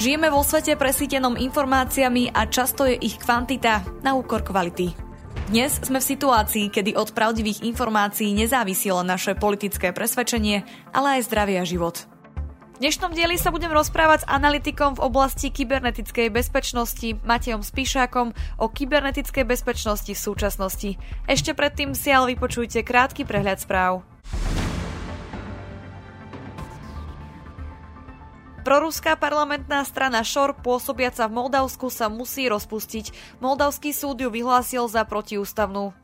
Žijeme vo svete presýtenom informáciami a často je ich kvantita na úkor kvality. Dnes sme v situácii, kedy od pravdivých informácií nezávisilo naše politické presvedčenie, ale aj zdravie a život. V dnešnom dieli sa budem rozprávať s analytikom v oblasti kybernetickej bezpečnosti Matejom Spíšákom o kybernetickej bezpečnosti v súčasnosti. Ešte predtým si ale vypočujte krátky prehľad správ. Proruská parlamentná strana ŠOR pôsobiaca v Moldavsku sa musí rozpustiť. Moldavský súd ju vyhlásil za protiústavnú.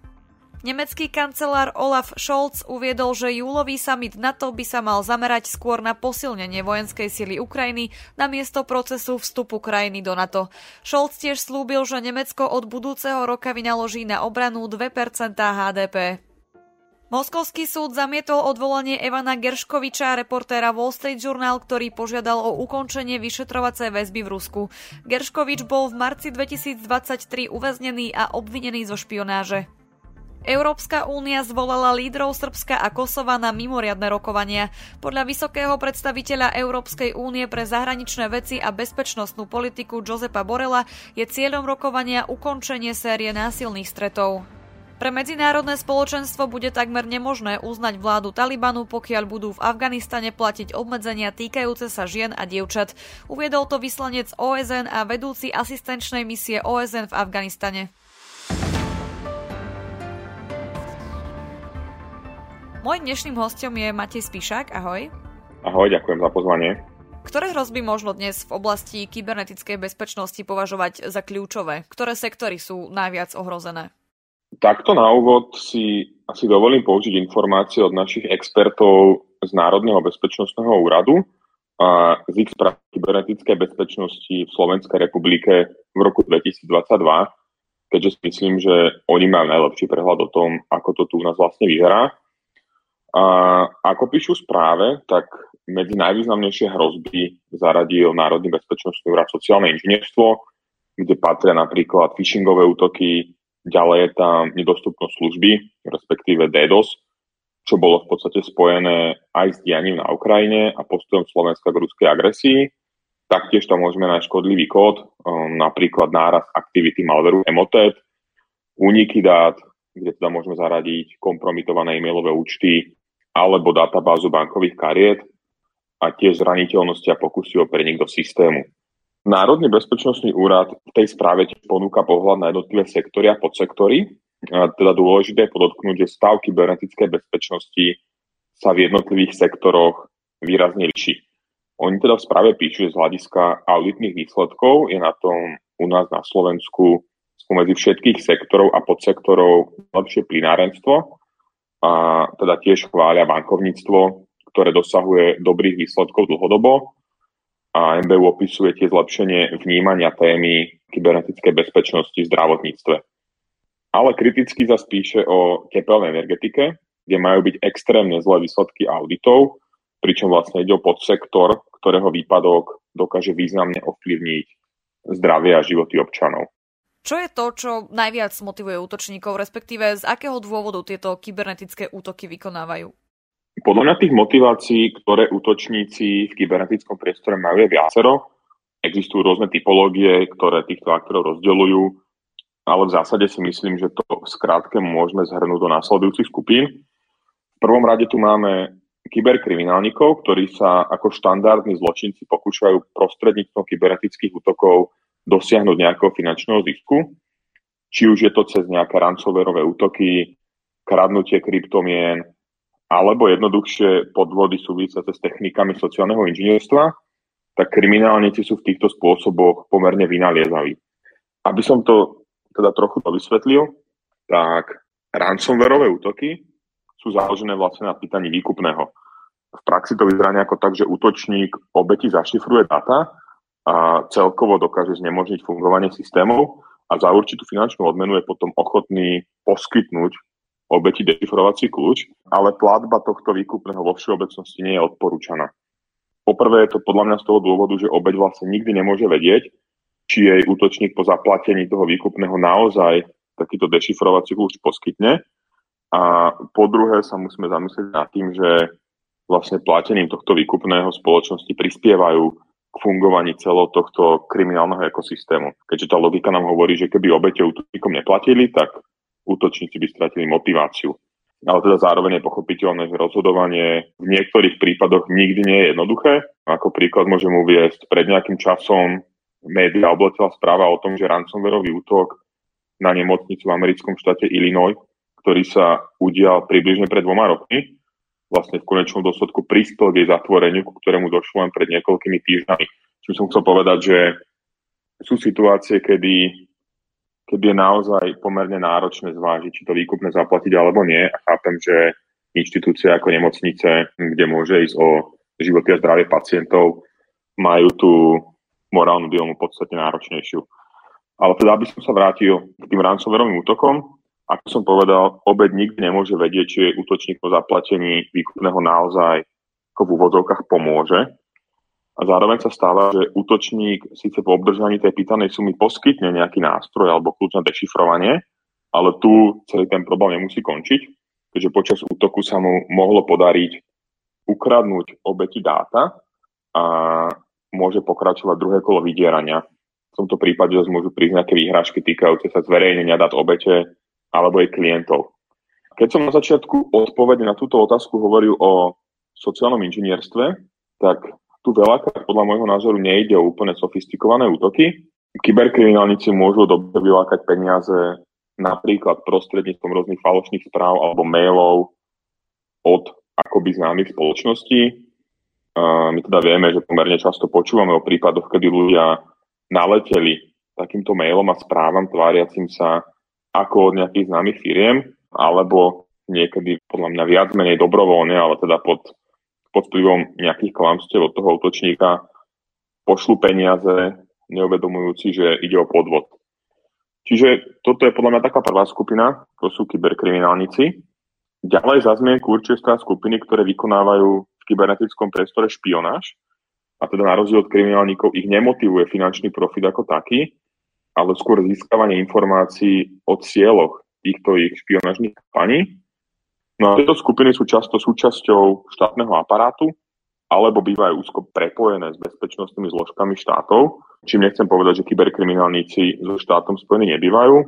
Nemecký kancelár Olaf Scholz uviedol, že júlový summit NATO by sa mal zamerať skôr na posilnenie vojenskej sily Ukrajiny namiesto procesu vstupu krajiny do NATO. Scholz tiež slúbil, že Nemecko od budúceho roka vynaloží na obranu 2% HDP. Moskovský súd zamietol odvolanie Evana Gerškoviča, reportéra Wall Street Journal, ktorý požiadal o ukončenie vyšetrovacej väzby v Rusku. Gerškovič bol v marci 2023 uväznený a obvinený zo špionáže. Európska únia zvolala lídrov Srbska a Kosova na mimoriadne rokovania. Podľa vysokého predstaviteľa Európskej únie pre zahraničné veci a bezpečnostnú politiku Josepa Borela je cieľom rokovania ukončenie série násilných stretov. Pre medzinárodné spoločenstvo bude takmer nemožné uznať vládu Talibanu, pokiaľ budú v Afganistane platiť obmedzenia týkajúce sa žien a dievčat. Uviedol to vyslanec OSN a vedúci asistenčnej misie OSN v Afganistane. Mojím dnešným hostom je Matej Spíšák. Ahoj. Ahoj, ďakujem za pozvanie. Ktoré hrozby možno dnes v oblasti kybernetickej bezpečnosti považovať za kľúčové? Ktoré sektory sú najviac ohrozené? Takto na úvod si asi dovolím použiť informácie od našich expertov z Národného bezpečnostného úradu a z ich správ kybernetickej bezpečnosti v Slovenskej republike v roku 2022, keďže si myslím, že oni majú najlepší prehľad o tom, ako to tu u nás vlastne vyhrá. A ako píšu správe, tak medzi najvýznamnejšie hrozby zaradil Národný bezpečnostný úrad sociálne inžinierstvo, kde patria napríklad phishingové útoky. Ďalej je tam nedostupnosť služby, respektíve DDoS, čo bolo v podstate spojené aj s dianím na Ukrajine a postojom Slovenska k ruskej agresii. Taktiež tam môžeme nájsť škodlivý kód, napríklad nárast aktivity malveru Emotet, úniky dát, kde teda môžeme zaradiť kompromitované e-mailové účty alebo databázu bankových kariet a tiež zraniteľnosti a pokusy o prenik do systému. Národný bezpečnostný úrad v tej správe ponúka pohľad na jednotlivé sektory a podsektory. Teda dôležité je podotknúť, že stav kybernetickej bezpečnosti sa v jednotlivých sektoroch výrazne líši. Oni teda v správe píšu, že z hľadiska auditných výsledkov je na tom u nás na Slovensku spomedzi všetkých sektorov a podsektorov lepšie plynárenstvo a teda tiež chvália bankovníctvo, ktoré dosahuje dobrých výsledkov dlhodobo. A MBU opisuje tie zlepšenie vnímania témy kybernetickej bezpečnosti v zdravotníctve. Ale kriticky zase píše o tepelnej energetike, kde majú byť extrémne zlé výsledky auditov, pričom vlastne ide o podsektor, ktorého výpadok dokáže významne ovplyvniť zdravie a životy občanov. Čo je to, čo najviac motivuje útočníkov, respektíve z akého dôvodu tieto kybernetické útoky vykonávajú? Podľa mňa tých motivácií, ktoré útočníci v kybernetickom priestore majú, je viacero. Existujú rôzne typológie, ktoré týchto aktorov rozdeľujú, ale v zásade si myslím, že to v skrátke môžeme zhrnúť do následujúcich skupín. V prvom rade tu máme kyberkriminálnikov, ktorí sa ako štandardní zločinci pokúšajú prostredníctvom kybernetických útokov dosiahnuť nejakého finančného zisku. Či už je to cez nejaké ransomwareové útoky, kradnutie kryptomien, alebo jednoduchšie podvody súvisiace s technikami sociálneho inžinierstva, tak kriminálnici sú v týchto spôsoboch pomerne vynaliezaví. Aby som to teda trochu dovysvetlil, tak ransomwareové útoky sú založené vlastne na pýtaní výkupného. V praxi to vyzerá nejako tak, že útočník obeti zašifruje dáta a celkovo dokáže znemožniť fungovanie systémov a za určitú finančnú odmenu je potom ochotný poskytnúť obeti dešifrovací kľúč, ale platba tohto výkupného vo všeobecnosti nie je odporúčaná. Poprvé je to podľa mňa z toho dôvodu, že obeť vlastne nikdy nemôže vedieť, či jej útočník po zaplatení toho výkupného naozaj takýto dešifrovací kľúč poskytne. A po druhé sa musíme zamyslieť nad tým, že vlastne platením tohto výkupného spoločnosti prispievajú k fungovaní celého tohto kriminálneho ekosystému. Keďže tá logika nám hovorí, že keby obete útočníkom neplatili, tak útočníci by stratili motiváciu. Ale teda zároveň je pochopiteľné, že rozhodovanie v niektorých prípadoch nikdy nie je jednoduché. Ako príklad môžem uviesť, pred nejakým časom média obletela správa o tom, že ransomwareový útok na nemocnicu v americkom štáte Illinois, ktorý sa udial približne pred 2 rokmi, vlastne v konečnom dôsledku prispel k jej zatvoreniu, ku ktorému došlo len pred niekoľkými týždňami. Čím som chcel povedať, že sú situácie, kedy je naozaj pomerne náročné zvážiť, či to výkupné zaplatiť alebo nie. A chápem, že inštitúcie ako nemocnice, kde môže ísť o životy a zdravie pacientov, majú tú morálnu dilemu podstatne náročnejšiu. Ale teda, aby som sa vrátil k tým ransomwareovým útokom, ako som povedal, obeť nikdy nemôže vedieť, či je útočník po zaplatení výkupného naozaj ako v úvodzovkách pomôže. A zároveň sa stáva, že útočník síce po obdržaní tej pýtanej sumy poskytne nejaký nástroj alebo kľúč na dešifrovanie, ale tu celý ten problém nemusí končiť, keďže počas útoku sa mu mohlo podariť ukradnúť obeti dáta a môže pokračovať druhé kolo vydierania. V tomto prípade môžu prísť nejaké výhrážky týkajúce sa zverejnenia dát obete alebo aj klientov. Keď som na začiatku odpovede na túto otázku hovoril o sociálnom inžinierstve, tak tu veľakrát podľa môjho názoru nejde o úplne sofistikované útoky. Kyberkriminálnici môžu dobre vylákať peniaze napríklad prostredníctvom rôznych falošných správ alebo mailov od akoby známych spoločností. My teda vieme, že pomerne často počúvame o prípadoch, kedy ľudia naleteli takýmto mailom a správam tváriacim sa ako od nejakých známych firiem, alebo niekedy podľa mňa viac menej dobrovoľne, ale teda pod vplyvom nejakých klamstiev od toho útočníka pošlu peniaze, neuvedomujúci, že ide o podvod. Čiže toto je podľa mňa taká prvá skupina, to sú kyberkriminálnici. Ďalej za zmienku určite skupiny, ktoré vykonávajú v kybernetickom priestore špionáž, a teda na rozdiel od kriminálnikov ich nemotivuje finančný profit ako taký, ale skôr získavanie informácií o cieľoch týchto ich špionážnych kampaní. No a tieto skupiny sú často súčasťou štátneho aparátu, alebo bývajú úzko prepojené s bezpečnostnými zložkami štátov, čím nechcem povedať, že kyberkriminálnici so štátom spojení nebývajú.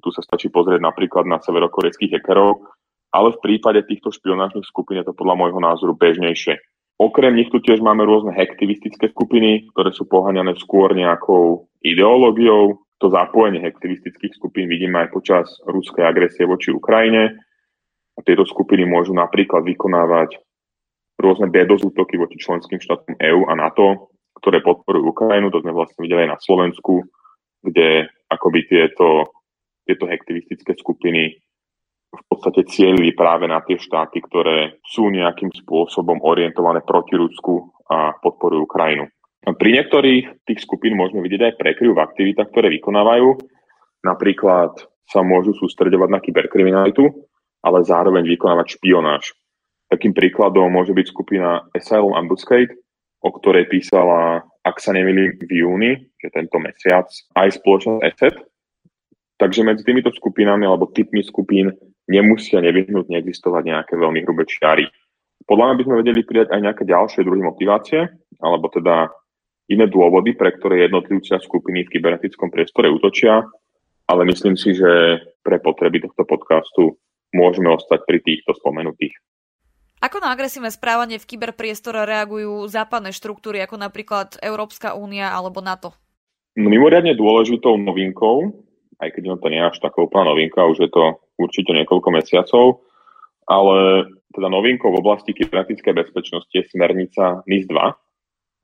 Tu sa stačí pozrieť napríklad na severokorejských hackerov, ale v prípade týchto špionážnych skupín je to podľa môjho názoru bežnejšie. Okrem nich tu tiež máme rôzne hacktivistické skupiny, ktoré sú poháňané skôr nejakou ideológiou. To zapojenie hacktivistických skupín vidíme aj počas ruskej agresie voči Ukrajine. A tieto skupiny môžu napríklad vykonávať rôzne DDoS útoky voči členským štátom EÚ a NATO, ktoré podporujú Ukrajinu. To sme vlastne videli aj na Slovensku, kde akoby tieto hacktivistické skupiny v podstate cieľili práve na tie štáty, ktoré sú nejakým spôsobom orientované proti Rusku a podporujú Ukrajinu. Pri niektorých tých skupín môžeme vidieť aj prekryv v aktivitách, ktoré vykonávajú. Napríklad sa môžu sústreďovať na kyberkriminalitu, ale zároveň vykonávať špionáž. Takým príkladom môže byť skupina Asylum Ambuscade, o ktorej písala, ak sa nemýlim, v júni, že tento mesiac, aj spoločnosť ESET. Takže medzi týmito skupinami alebo typmi skupín nemusia nevyhnutne existovať nejaké veľmi hrubé čiary. Podľa mňa by sme vedeli pridať aj nejaké ďalšie druhy motivácie, alebo teda iné dôvody, pre ktoré jednotlivci a skupiny v kybernetickom priestore útočia, ale myslím si, že pre potreby tohto podcastu môžeme ostať pri týchto spomenutých. Ako na agresívne správanie v kyberpriestore reagujú západné štruktúry, ako napríklad Európska únia alebo NATO? No, mimoriadne dôležitou novinkou, aj keď to nie je až taká úplná novinka, už je to určite niekoľko mesiacov, ale teda novinkou v oblasti kybernetickej bezpečnosti je smernica NIS 2,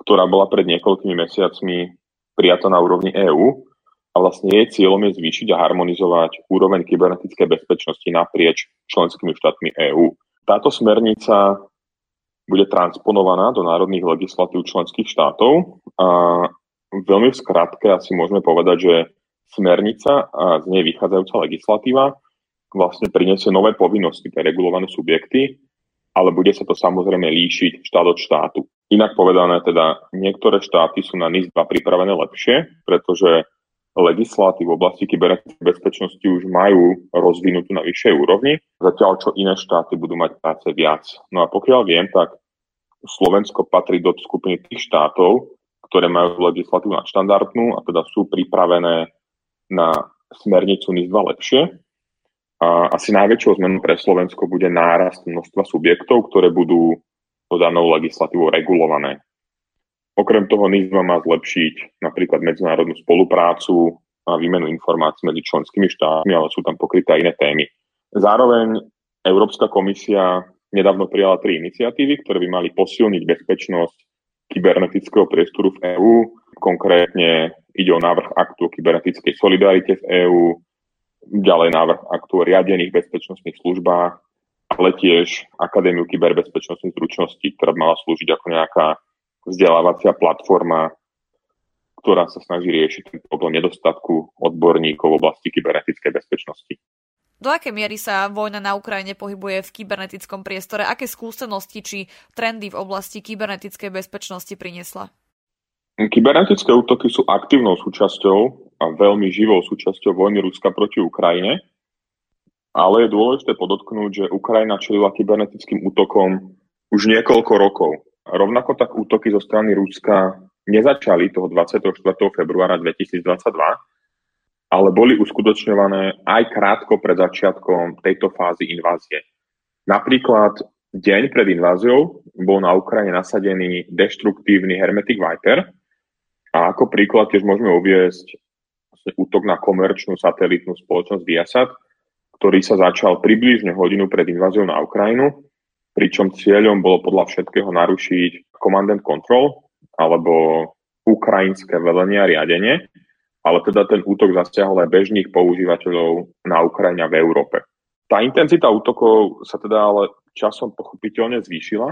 ktorá bola pred niekoľkými mesiacmi prijatá na úrovni EÚ a vlastne jej cieľom je zvýšiť a harmonizovať úroveň kybernetickej bezpečnosti naprieč členskými štátmi EÚ. Táto smernica bude transponovaná do národných legislatív členských štátov a veľmi v skratke asi môžeme povedať, že smernica a z nej vychádzajúca legislatíva vlastne priniesie nové povinnosti pre regulované subjekty, ale bude sa to samozrejme líšiť štát od štátu. Inak povedané, teda niektoré štáty sú na NIS 2 pripravené lepšie, pretože legislatívy v oblasti kybernetickej bezpečnosti už majú rozvinutú na vyššej úrovni, zatiaľ čo iné štáty budú mať práce viac. No a pokiaľ viem, tak Slovensko patrí do skupiny tých štátov, ktoré majú legislatívu nadštandardnú a teda sú pripravené na smernicu NIS 2 lepšie. A asi najväčšou zmenou pre Slovensko bude nárast množstva subjektov, ktoré budú to danou legislatívou regulované. Okrem toho NIS 2 má zlepšiť napríklad medzinárodnú spoluprácu a výmenu informácií medzi členskými štátmi, ale sú tam pokryté iné témy. Zároveň Európska komisia nedávno prijala 3 iniciatívy, ktoré by mali posilniť bezpečnosť kybernetického priestoru v EÚ. Konkrétne ide o návrh aktu o kybernetickej solidarite v EÚ, ďalej návrh aktu o riadených bezpečnostných službách, ale tiež Akadémiu kyberbezpečnostných zručností, ktorá mala slúžiť ako nejaká vzdelávacia platforma, ktorá sa snaží riešiť ten problém nedostatku odborníkov v oblasti kybernetickej bezpečnosti. Do akej miery sa vojna na Ukrajine pohybuje v kybernetickom priestore? Aké skúsenosti či trendy v oblasti kybernetickej bezpečnosti priniesla? Kybernetické útoky sú aktívnou súčasťou a veľmi živou súčasťou vojny Ruska proti Ukrajine, ale je dôležité podotknúť, že Ukrajina čelila kybernetickým útokom už niekoľko rokov. Rovnako tak útoky zo strany Ruska nezačali toho 24. februára 2022, ale boli uskutočňované aj krátko pred začiatkom tejto fázy invázie. Napríklad deň pred inváziou bol na Ukrajine nasadený deštruktívny Hermetic Viper a ako príklad tiež môžeme uviesť útok na komerčnú satelitnú spoločnosť ViaSat, ktorý sa začal približne hodinu pred inváziou na Ukrajinu, pričom cieľom bolo podľa všetkého narušiť command and control alebo ukrajinské velenie a riadenie, ale teda ten útok zasiahol aj bežných používateľov na Ukrajine v Európe. Tá intenzita útokov sa teda ale časom pochopiteľne zvýšila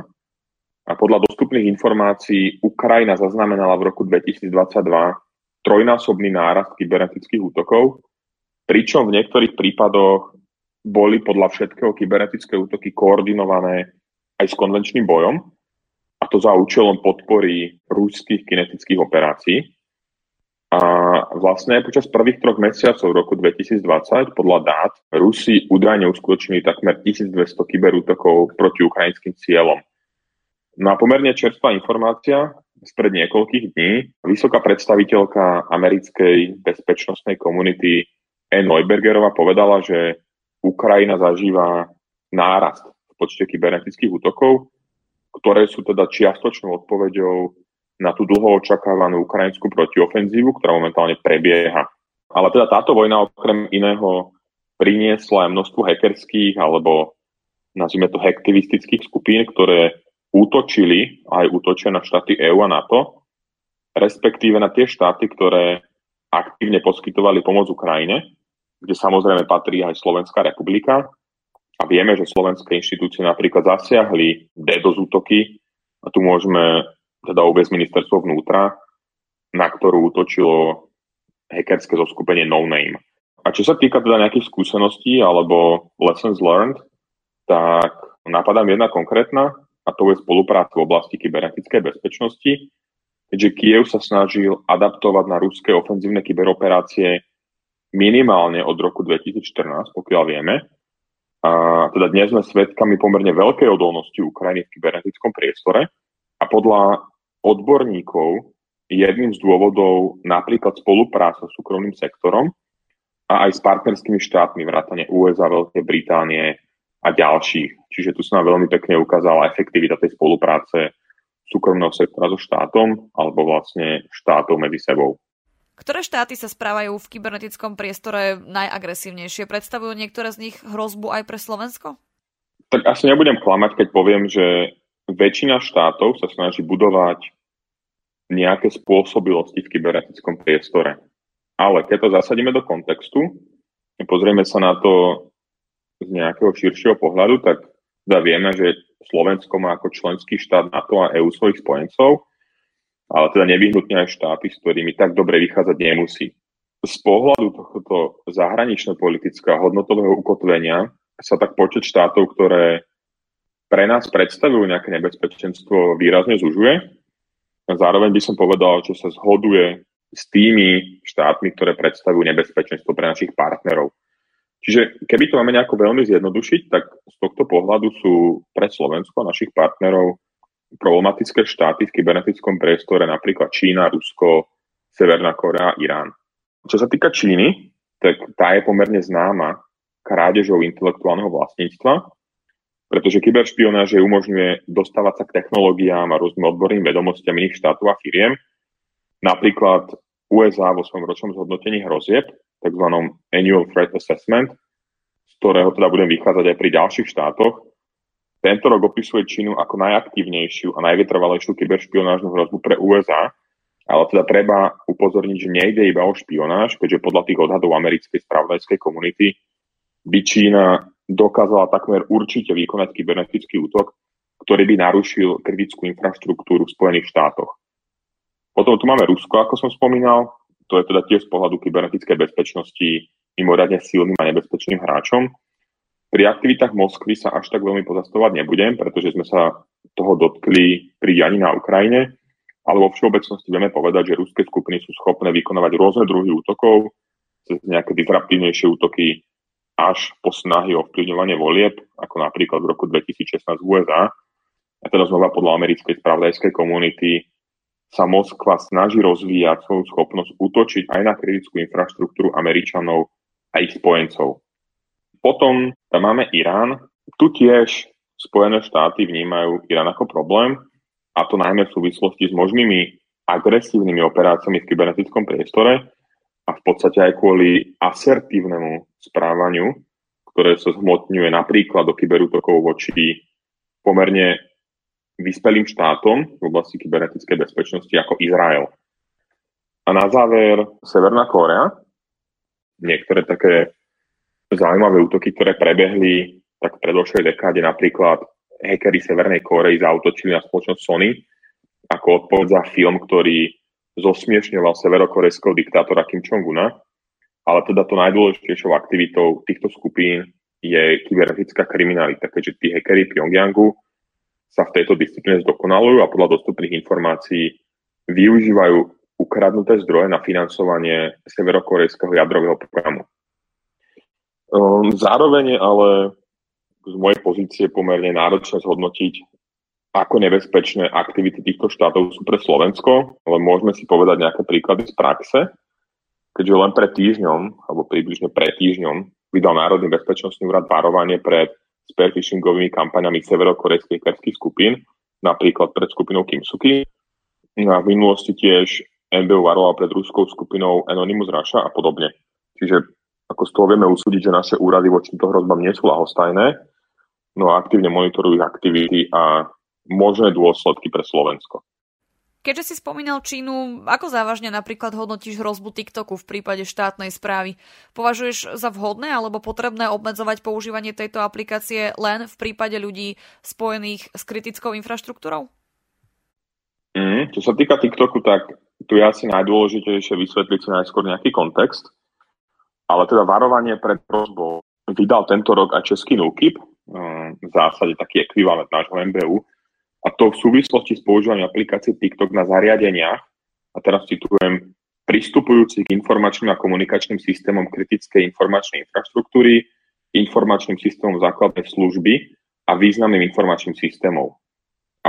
a podľa dostupných informácií Ukrajina zaznamenala v roku 2022 trojnásobný nárast kybernetických útokov, pričom v niektorých prípadoch boli podľa všetkého kybernetické útoky koordinované aj s konvenčným bojom, a to za účelom podpory ruských kinetických operácií. A vlastne počas prvých 3 mesiacov roku 2020 podľa dát Rusi údajne uskutočnili takmer 1200 kyberútokov proti ukrajinským cieľom. No a pomerne čerstvá informácia spred niekoľkých dní. Vysoká predstaviteľka americkej bezpečnostnej komunity Anne Neubergerová povedala, že Ukrajina zažíva nárast v počte kybernetických útokov, ktoré sú teda čiastočnou odpoveďou na tú dlho očakávanú ukrajinskú protiofenzívu, ktorá momentálne prebieha. Ale teda táto vojna okrem iného priniesla aj množstvo hackerských alebo nazvime to hacktivistických skupín, ktoré útočili aj útočia na štáty EÚ a NATO, respektíve na tie štáty, ktoré aktívne poskytovali pomoc Ukrajine, kde samozrejme patrí aj Slovenská republika. A vieme, že slovenské inštitúcie napríklad zasiahli DDoS útoky a tu môžeme teda uviesť ministerstvo vnútra, na ktorú útočilo hackerské zoskupenie No Name. A čo sa týka teda nejakých skúseností alebo lessons learned, tak napadám jedna konkrétna, a to je spolupráca v oblasti kybernetickej bezpečnosti, keďže Kyjev sa snažil adaptovať na ruské ofenzívne kyberoperácie minimálne od roku 2014, pokiaľ vieme. A teda dnes sme svedkami pomerne veľkej odolnosti Ukrajiny v kybernetickom priestore, a podľa odborníkov jedným z dôvodov napríklad spolupráca s súkromným sektorom a aj s partnerskými štátmi vrátane USA, Veľkej Británie a ďalších. Čiže tu sa nám veľmi pekne ukázala efektivita tej spolupráce súkromného sektora so štátom alebo vlastne štátov medzi sebou. Ktoré štáty sa správajú v kybernetickom priestore najagresívnejšie? Predstavujú niektoré z nich hrozbu aj pre Slovensko? Tak asi nebudem klamať, keď poviem, že väčšina štátov sa snaží budovať nejaké spôsobilosti v kybernetickom priestore. Ale keď to zasadíme do kontextu, pozrieme sa na to z nejakého širšieho pohľadu, tak vieme, že Slovensko má ako členský štát NATO a EÚ svojich spojencov, ale teda nevyhnutne aj štáty, s ktorými tak dobre vychádzať nemusí. Z pohľadu tohto zahranično-politického hodnotového ukotvenia sa tak počet štátov, ktoré pre nás predstavujú nejaké nebezpečenstvo, výrazne zužuje. Zároveň by som povedal, že sa zhoduje s tými štátmi, ktoré predstavujú nebezpečenstvo pre našich partnerov. Čiže keby to máme nejako veľmi zjednodušiť, tak z tohto pohľadu sú pre Slovensko a našich partnerov problematické štáty v kybernetickom priestore, napríklad Čína, Rusko, Severná Korea, Irán. Čo sa týka Číny, tak tá je pomerne známa krádežou intelektuálneho vlastníctva, pretože kyberšpionáž umožňuje dostávať sa k technológiám a rôznym odborným vedomostiam iných štátov a firiem. Napríklad USA vo svojom ročnom zhodnotení hrozieb, tzv. Annual Threat Assessment, z ktorého teda budem vychádzať aj pri ďalších štátoch, tento rok opisuje Čínu ako najaktívnejšiu a najvytrvalejšiu kyberšpionážnu hrozbu pre USA, ale teda treba upozorniť, že nejde iba o špionáž, keďže podľa tých odhadov americkej spravodajskej komunity by Čína dokázala takmer určite vykonať kybernetický útok, ktorý by narušil kritickú infraštruktúru v Spojených štátoch. Potom tu máme Rusko, ako som spomínal, to je teda tiež z pohľadu kybernetickej bezpečnosti mimoriadne silným a nebezpečným hráčom. Pri aktivitách Moskvy sa až tak veľmi pozastavovať nebudem, pretože sme sa toho dotkli pri dianí na Ukrajine, ale vo všeobecnosti vieme povedať, že ruské skupiny sú schopné vykonávať rôzne druhy útokov, cez nejaké disruptívnejšie útoky až po snahy o vplyvňovanie volieb, ako napríklad v roku 2016 v USA. A teda znova podľa americkej spravodajskej komunity sa Moskva snaží rozvíjať svoju schopnosť útočiť aj na kritickú infraštruktúru Američanov a ich spojencov. Potom tam máme Irán. Tu tiež Spojené štáty vnímajú Irán ako problém, a to najmä v súvislosti s možnými agresívnymi operáciami v kybernetickom priestore a v podstate aj kvôli asertívnemu správaniu, ktoré sa zhmotňuje napríklad do kyberútokov voči pomerne vyspelým štátom v oblasti kybernetickej bezpečnosti ako Izrael. A na záver Severná Kórea. Niektoré také zaujímavé útoky, ktoré prebehli tak v predošlej dekáde, napríklad hackeri Severnej Kórey zaútočili na spoločnosť Sony ako odpoveď za film, ktorý zosmiešňoval severokorejského diktátora Kim Jong-una, ale teda to najdôležitejšou aktivitou týchto skupín je kybernetická kriminalita, keďže tí hackeri Pyongyangu sa v tejto disciplíne zdokonalujú a podľa dostupných informácií využívajú ukradnuté zdroje na financovanie severokorejského jadrového programu. Zároveň ale z mojej pozície pomerne náročné zhodnotiť, ako nebezpečné aktivity týchto štátov sú pre Slovensko, ale môžeme si povedať nejaké príklady z praxe, keďže len pred týždňom, alebo približne pred týždňom, vydal Národný bezpečnostný úrad varovanie pred spearfishingovými kampaňami severokorejských hackerských skupín, napríklad pred skupinou Kimsuky. A v minulosti tiež NBU varoval pred ruskou skupinou Anonymous Russia a podobne. Čiže ako z toho vieme usúdiť, že naše úrady voči týmto hrozbám nie sú ľahostajné, no a aktívne monitorujú ich aktivity a možné dôsledky pre Slovensko. Keďže si spomínal Čínu, ako závažne napríklad hodnotíš hrozbu TikToku v prípade štátnej správy? Považuješ za vhodné alebo potrebné obmedzovať používanie tejto aplikácie len v prípade ľudí spojených s kritickou infraštruktúrou? Čo sa týka TikToku, tak tu je asi najdôležitejšie vysvetliť si najskôr nejaký kontext. Ale teda varovanie pred hrozbou vydal tento rok aj český Nukib, v zásade taký ekvivalent nášho NBU, a to v súvislosti s používaním aplikácie TikTok na zariadeniach, a teraz citujem, pristupujúci k informačným a komunikačným systémom kritickej informačnej infraštruktúry, informačným systémom základnej služby a významným informačným systémom.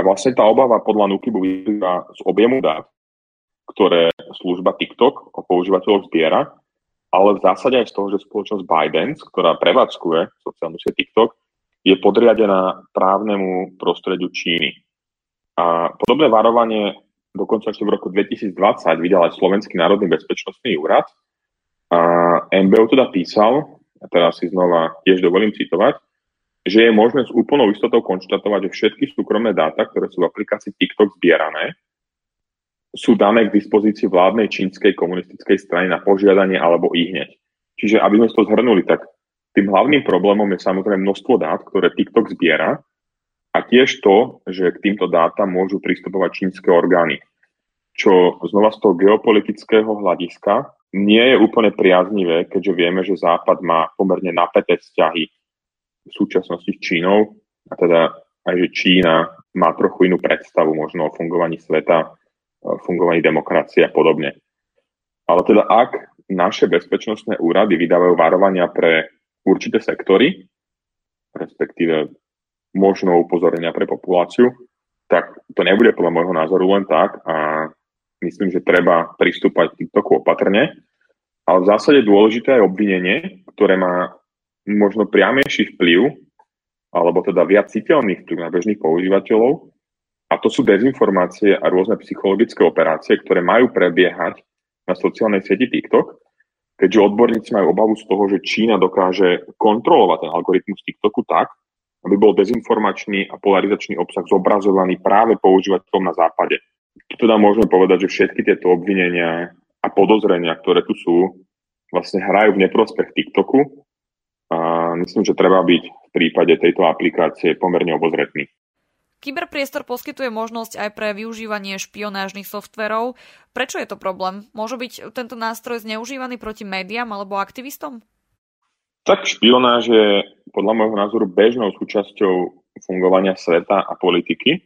A vlastne tá obava podľa Nukibu vyplýva z objemu dát, ktoré služba TikTok o používateľoch zbiera, ale v zásade aj z toho, že spoločnosť ByteDance, ktorá prevádzkuje sociálnu sieť TikTok, je podriadená právnemu prostrediu Číny. A podobné varovanie dokonca ešte v roku 2020 vydal aj Slovenský národný bezpečnostný úrad. A NBU teda písal, a teraz si znova tiež dovolím citovať, že je možné s úplnou istotou konštatovať, že všetky súkromné dáta, ktoré sú v aplikácii TikTok zbierané, sú dané k dispozícii vládnej čínskej komunistickej strany na požiadanie alebo ihneď. Čiže aby sme to zhrnuli, tak tým hlavným problémom je samozrejme množstvo dát, ktoré TikTok zbiera, a tiež to, že k týmto dátam môžu pristupovať čínske orgány, čo znova z toho geopolitického hľadiska nie je úplne priaznivé, keďže vieme, že Západ má pomerne napäté vzťahy v súčasnosti s Čínou, a teda aj, že Čína má trochu inú predstavu možno o fungovaní sveta, fungovaní demokracie a podobne. Ale teda ak naše bezpečnostné úrady vydávajú varovania pre určité sektory, respektíve možno upozornenia pre populáciu, tak to nebude podľa môjho názoru len tak a myslím, že treba pristúpať k TikToku opatrne. Ale v zásade dôležité je obvinenie, ktoré má možno priamejší vplyv, alebo teda viac citeľných vplyv na bežných používateľov. A to sú dezinformácie a rôzne psychologické operácie, ktoré majú prebiehať na sociálnej sieti TikTok, keďže odborníci majú obavu z toho, že Čína dokáže kontrolovať ten algoritmus TikToku tak, aby bol dezinformačný a polarizačný obsah zobrazovaný práve používateľom na západe. Teda môžeme povedať, že všetky tieto obvinenia a podozrenia, ktoré tu sú, vlastne hrajú v neprospech TikToku a myslím, že treba byť v prípade tejto aplikácie pomerne obozretný. Kyberpriestor poskytuje možnosť aj pre využívanie špionážnych softverov. Prečo je to problém? Môže byť tento nástroj zneužívaný proti médiám alebo aktivistom? Tak špionáž je podľa môjho názoru bežnou súčasťou fungovania sveta a politiky.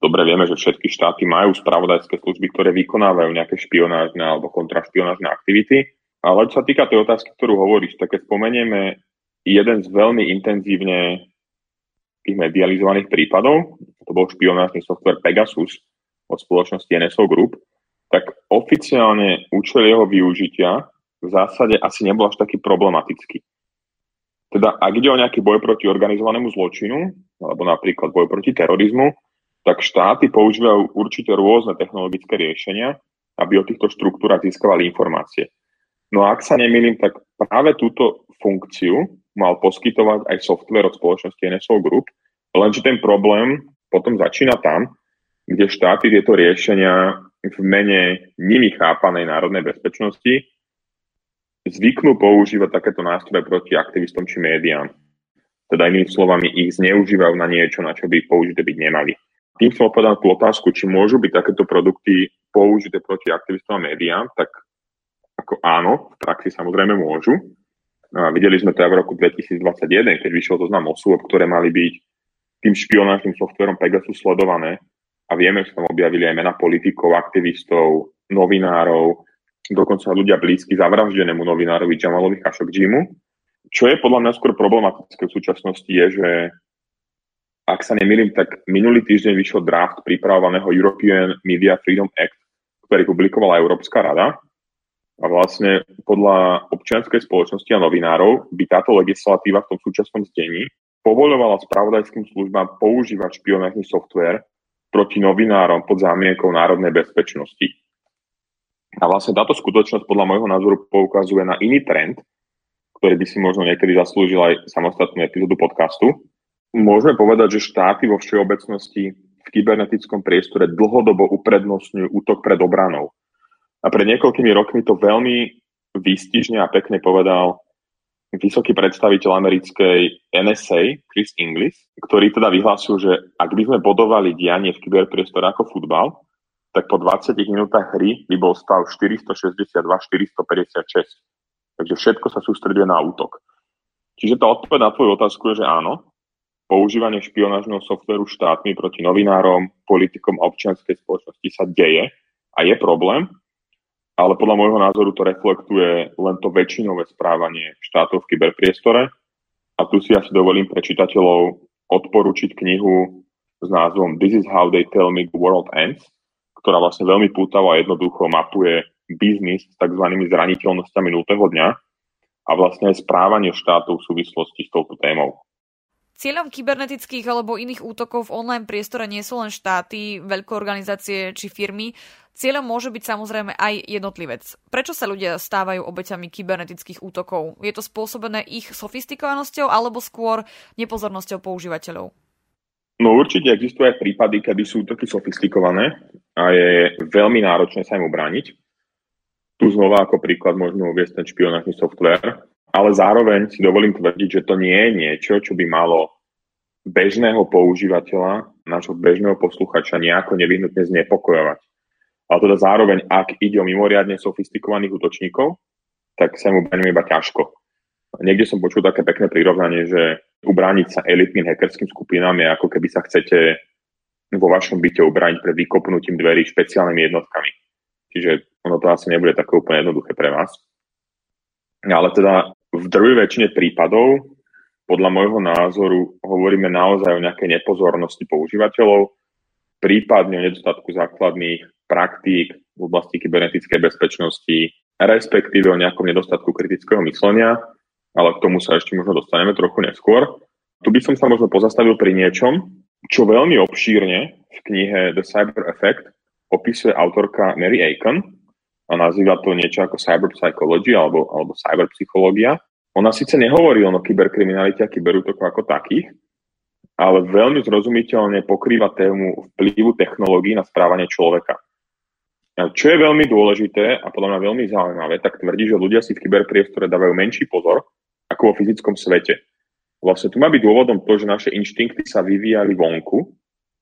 Dobre vieme, že všetky štáty majú spravodajské služby, ktoré vykonávajú nejaké špionážne alebo kontrašpionážne aktivity. Ale čo sa týka tej otázky, ktorú hovoríš, tak keď spomenieme jeden z veľmi intenzívne tých medializovaných prípadov, to bol špionážny software Pegasus od spoločnosti NSO Group, tak oficiálne účel jeho využitia v zásade asi nebol až taký problematický. Teda ak ide o nejaký boj proti organizovanému zločinu, alebo napríklad boj proti terorizmu, tak štáty používajú určite rôzne technologické riešenia, aby o týchto štruktúrach získavali informácie. No a ak sa nemýlim, tak práve túto funkciu mal poskytovať aj software od spoločnosti NSO Group, lenže ten problém potom začína tam, kde štáty tieto riešenia v mene nimi chápanej národnej bezpečnosti zvyknú používať takéto nástroje proti aktivistom či médiám. Teda inými slovami, ich zneužívajú na niečo, na čo by použité byť nemali. Tým som odpovedal tú otázku, či môžu byť takéto produkty použité proti aktivistom a médiám, tak ako áno, v praxi samozrejme môžu. A videli sme to aj v roku 2021, keď vyšiel zoznam osôb, ktoré mali byť tým špionážnym softverom Pegasus sledované. A vieme, že tam objavili aj mená politikov, aktivistov, novinárov, dokonca ľudia blízky zavraždenému novinárovi Jamalovi Khashoggimu. Čo je podľa mňa skôr problematické v súčasnosti je, že ak sa nemýlim, tak minulý týždeň vyšiel draft pripravovaného European Media Freedom Act, ktorý publikovala Európska rada. A vlastne podľa občianskej spoločnosti a novinárov by táto legislatíva v tom súčasnom znení povoľovala spravodajským službám používať špionážny softvér proti novinárom pod zámienkou národnej bezpečnosti. A vlastne táto skutočnosť podľa môjho názoru poukazuje na iný trend, ktorý by si možno niekedy zaslúžil aj samostatnú epizódu podcastu. Môžeme povedať, že štáty vo všeobecnosti v kybernetickom priestore dlhodobo uprednostňujú útok pred obranou. A pred niekoľkými rokmi to veľmi výstižne a pekne povedal vysoký predstaviteľ americkej NSA, Chris Inglis, ktorý teda vyhlásil, že ak by sme bodovali dianie v kyberpriestore ako futbal, tak po 20 minútach hry by bol stav 462-456. Takže všetko sa sústreduje na útok. Čiže tá odpoveď na tvoju otázku je, že áno, používanie špionážneho softvéru štátmi proti novinárom, politikom a občianskej spoločnosti sa deje a je problém, ale podľa môjho názoru to reflektuje len to väčšinové správanie štátov v kyberpriestore a tu si asi dovolím pre čitateľov odporučiť knihu s názvom This is how they tell me the world ends, ktorá vlastne veľmi pútavo a jednoducho mapuje biznis s tzv. Zraniteľnosťami nultého dňa a vlastne aj správanie štátov v súvislosti s touto témou. Cieľom kybernetických alebo iných útokov v online priestore nie sú len štáty, veľké organizácie či firmy. Cieľom môže byť samozrejme aj jednotlivec. Prečo sa ľudia stávajú obeťami kybernetických útokov? Je to spôsobené ich sofistikovanosťou alebo skôr nepozornosťou používateľov? No určite existujú aj prípady, kedy sú útoky sofistikované a je veľmi náročné sa im obrániť. Tu znova ako príklad môžeme uviesť ten špionážny softvér. Ale zároveň si dovolím tvrdiť, že to nie je niečo, čo by malo bežného používateľa, nášho bežného posluchača nejako nevyhnutne znepokojovať. Ale teda zároveň, ak ide o mimoriadne sofistikovaných útočníkov, tak sa mu bránim iba ťažko. Niekde som počul také pekné prirovnanie, že ubrániť sa elitným hackerským skupinám je ako keby sa chcete vo vašom byte ubrániť pred vykopnutím dverí špeciálnymi jednotkami. Čiže ono to asi nebude také úplne jednoduché pre vás. Ale teda v druhej väčšine prípadov, podľa môjho názoru, hovoríme naozaj o nejakej nepozornosti používateľov prípadne o nedostatku základných praktík v oblasti kybernetickej bezpečnosti, respektíve o nejakom nedostatku kritického myslenia, ale k tomu sa ešte možno dostaneme trochu neskôr. Tu by som sa možno pozastavil pri niečom, čo veľmi obšírne v knihe The Cyber Effect opisuje autorka Mary Aiken a nazýva to niečo ako cyber psychology alebo cyber psychológia. Ona síce nehovorí len o kyberkriminalite a kyberútokoch ako takých, ale veľmi zrozumiteľne pokrýva tému vplyvu technológií na správanie človeka. A čo je veľmi dôležité a podľa mňa veľmi zaujímavé, tak tvrdí, že ľudia si v kyberpriestore dávajú menší pozor ako vo fyzickom svete. Vlastne tu má byť dôvodom to, že naše inštinkty sa vyvíjali vonku,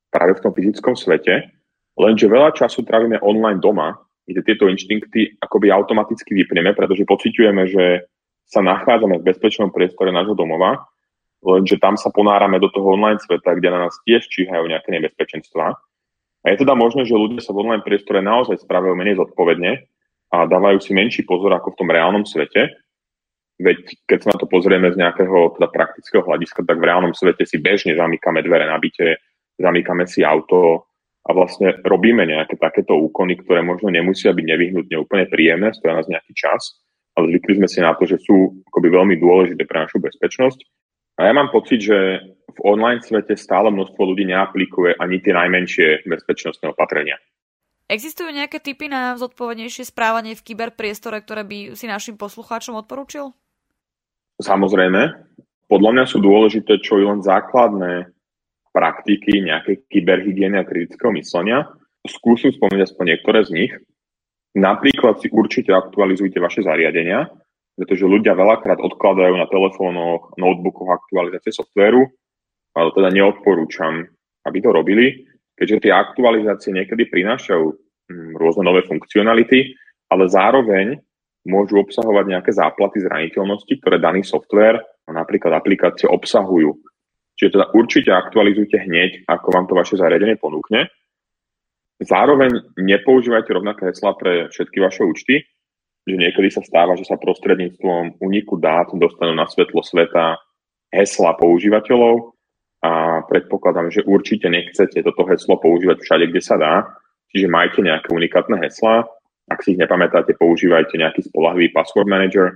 práve v tom fyzickom svete, lenže veľa času trávime online doma, kde tieto inštinkty akoby automaticky vypneme, pretože pociťujeme, že sa nachádzame v bezpečnom priestore nášho domova, lenže tam sa ponárame do toho online sveta, kde na nás tiež číhajú nejaké nebezpečenstvá. A je teda možné, že ľudia sa v online priestore naozaj správajú menej zodpovedne a dávajú si menší pozor ako v tom reálnom svete. Veď keď sa na to pozrieme z nejakého teda praktického hľadiska, tak v reálnom svete si bežne zamykame dvere na byte, zamykame si auto a vlastne robíme nejaké takéto úkony, ktoré možno nemusia byť nevyhnutne úplne príjemné, stoja nás nejaký čas, ale zvykli sme si na to, že sú akoby veľmi dôležité pre našu bezpečnosť. A ja mám pocit, že v online svete stále množstvo ľudí neaplikuje ani tie najmenšie bezpečnostné opatrenia. Existujú nejaké tipy na zodpovednejšie správanie v kyberpriestore, ktoré by si našim poslucháčom odporúčil? Samozrejme. Podľa mňa sú dôležité čo i len základné praktiky nejakej kyberhygieny a kritického myslenia. Skúsim spomínať aspoň niektoré z nich. Napríklad si určite aktualizujte vaše zariadenia, pretože ľudia veľakrát odkladajú na telefónoch, notebookoch aktualizácie softvéru, ale teda neodporúčam, aby to robili, keďže tie aktualizácie niekedy prinášajú rôzne nové funkcionality, ale zároveň môžu obsahovať nejaké záplaty zraniteľnosti, ktoré daný softvér, napríklad aplikácie, obsahujú. Čiže teda určite aktualizujte hneď, ako vám to vaše zariadenie ponúkne. Zároveň nepoužívajte rovnaké heslá pre všetky vaše účty, že niekedy sa stáva, že sa prostredníctvom uniku dát dostanú na svetlo sveta heslá používateľov a predpokladám, že určite nechcete toto heslo používať všade, kde sa dá, čiže majte nejaké unikátne heslá. Ak si ich nepamätáte, používajte nejaký spoľahlivý password manager,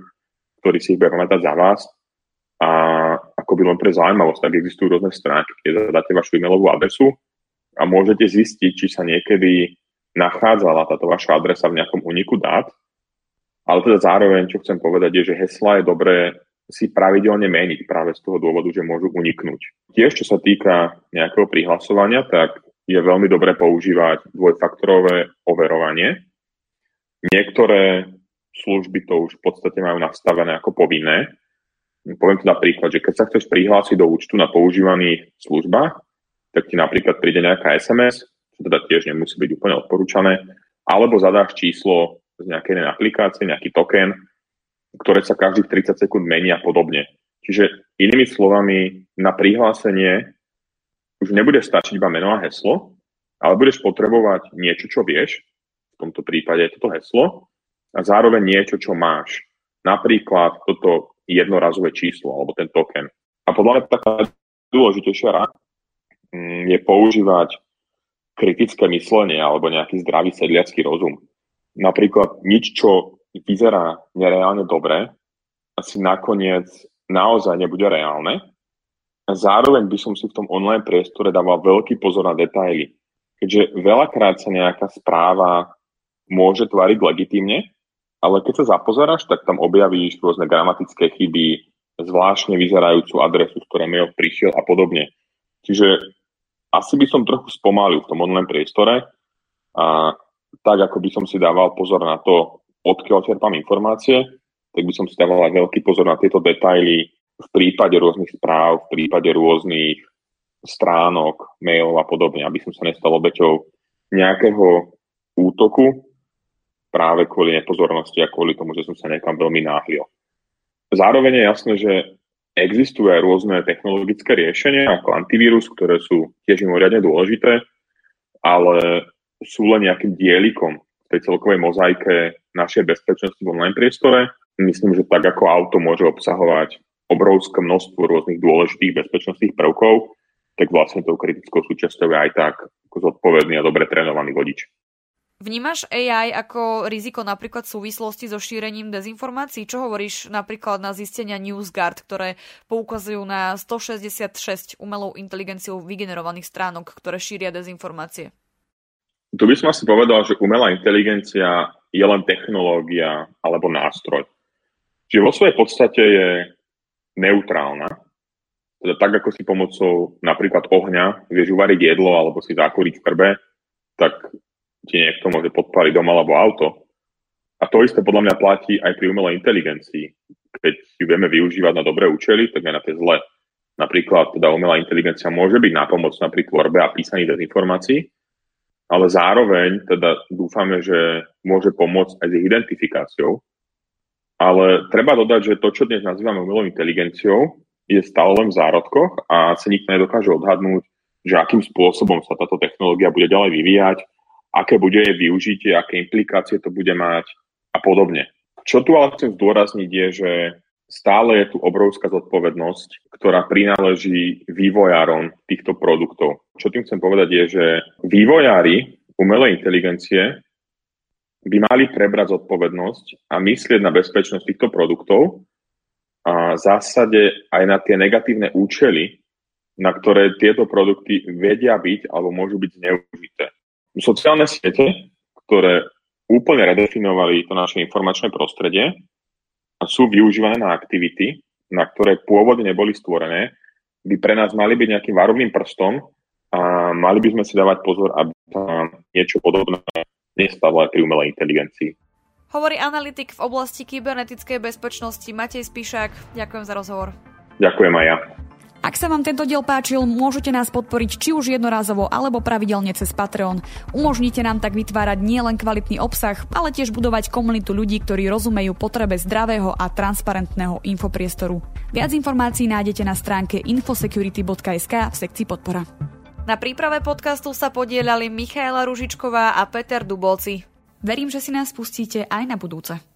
ktorý si ich bude pamätať za vás. A akoby len pre zaujímavosť, tak existujú rôzne stránky, kde zadáte vašu e-mailovú adresu a môžete zistiť, či sa niekedy nachádzala táto vaša adresa v nejakom uniku dát. Ale teda zároveň, čo chcem povedať, je, že heslá je dobré si pravidelne meniť práve z toho dôvodu, že môžu uniknúť. Tiež, čo sa týka nejakého prihlasovania, tak je veľmi dobré používať dvojfaktorové overovanie. Niektoré služby to už v podstate majú nastavené ako povinné. Poviem teda príklad, že keď sa chceš prihlásiť do účtu na používaných službách, tak ti napríklad príde nejaká SMS, čo teda tiež nemusí byť úplne odporúčané, alebo zadáš číslo z nejakej aplikácie, nejaký token, ktoré sa každých 30 sekúnd mení a podobne. Čiže inými slovami, na prihlásenie už nebude stačiť iba meno a heslo, ale budeš potrebovať niečo, čo vieš, v tomto prípade je toto heslo, a zároveň niečo, čo máš. Napríklad toto jednorazové číslo alebo ten token. A podľa mňa taká dôležitejšia rada je používať kritické myslenie alebo nejaký zdravý sedliacky rozum. Napríklad nič, čo vyzerá nereálne dobre, asi nakoniec naozaj nebude reálne. Zároveň by som si v tom online priestore dával veľký pozor na detaily, keďže veľakrát sa nejaká správa môže tvariť legitímne, ale keď sa zapozeráš, tak tam objavíš rôzne gramatické chyby, zvláštne vyzerajúcu adresu, z ktorej mail prišiel a podobne. Čiže asi by som trochu spomalil v tom online priestore a tak ako by som si dával pozor na to, odkiaľ čerpám informácie, tak by som si dával aj veľký pozor na tieto detaily v prípade rôznych správ, v prípade rôznych stránok, mailov a podobne, aby som sa nestal obeťou nejakého útoku práve kvôli nepozornosti a kvôli tomu, že som sa niekam veľmi náhlil. Zároveň je jasné, že existujú aj rôzne technologické riešenia ako antivírus, ktoré sú tiež mimoriadne dôležité, ale sú len nejakým dielikom v tej celkovej mozaike našej bezpečnosti v online priestore. Myslím, že tak ako auto môže obsahovať obrovské množstvo rôznych dôležitých bezpečnostných prvkov, tak vlastne tou kritickou súčasťou je aj tak ako zodpovedný a dobre trénovaný vodič. Vnímaš AI ako riziko napríklad v súvislosti so šírením dezinformácií? Čo hovoríš napríklad na zistenia NewsGuard, ktoré poukazujú na 166 umelou inteligenciou vygenerovaných stránok, ktoré šíria dezinformácie? Tu by som asi povedal, že umelá inteligencia je len technológia alebo nástroj. Čiže vo svojej podstate je neutrálna. Teda tak, ako si pomocou napríklad ohňa vieš uvariť jedlo alebo si zakúriť v krbe, tak ti niekto môže podpáliť dom alebo auto. A to isté podľa mňa platí aj pri umelej inteligencii. Keď ju vieme využívať na dobré účely, tak aj na tie zlé. Napríklad teda umelá inteligencia môže byť nápomocná pri tvorbe a písaní dezinformácií, ale zároveň teda dúfame, že môže pomôcť aj s ich identifikáciou. Ale treba dodať, že to, čo dnes nazývame umelou inteligenciou, je stále len v zárodkoch a si nikto nedokáže odhadnúť, že akým spôsobom sa táto technológia bude ďalej vyvíjať, aké bude jej využitie, aké implikácie to bude mať a podobne. Čo tu ale chcem zdôrazniť je, že stále je tu obrovská zodpovednosť, ktorá prináleží vývojárom týchto produktov. Čo tým chcem povedať je, že vývojári umelej inteligencie by mali prebrať zodpovednosť a myslieť na bezpečnosť týchto produktov, a v zásade aj na tie negatívne účely, na ktoré tieto produkty vedia byť alebo môžu byť zneužité. Sociálne siete, ktoré úplne redefinovali to naše informačné prostredie, sú využívané na aktivity, na ktoré pôvodne neboli stvorené, by pre nás mali byť nejakým varovným prstom a mali by sme si dávať pozor, aby tam niečo podobné nestalo aj pri umelej inteligencii. Hovorí analytik v oblasti kybernetickej bezpečnosti Matej Spíšák. Ďakujem za rozhovor. Ďakujem aj ja. Ak sa vám tento diel páčil, môžete nás podporiť či už jednorazovo, alebo pravidelne cez Patreon. Umožnite nám tak vytvárať nielen kvalitný obsah, ale tiež budovať komunitu ľudí, ktorí rozumejú potrebe zdravého a transparentného infopriestoru. Viac informácií nájdete na stránke infosecurity.sk v sekcii podpora. Na príprave podcastu sa podieľali Michaela Ružičková a Peter Dubolci. Verím, že si nás pustíte aj na budúce.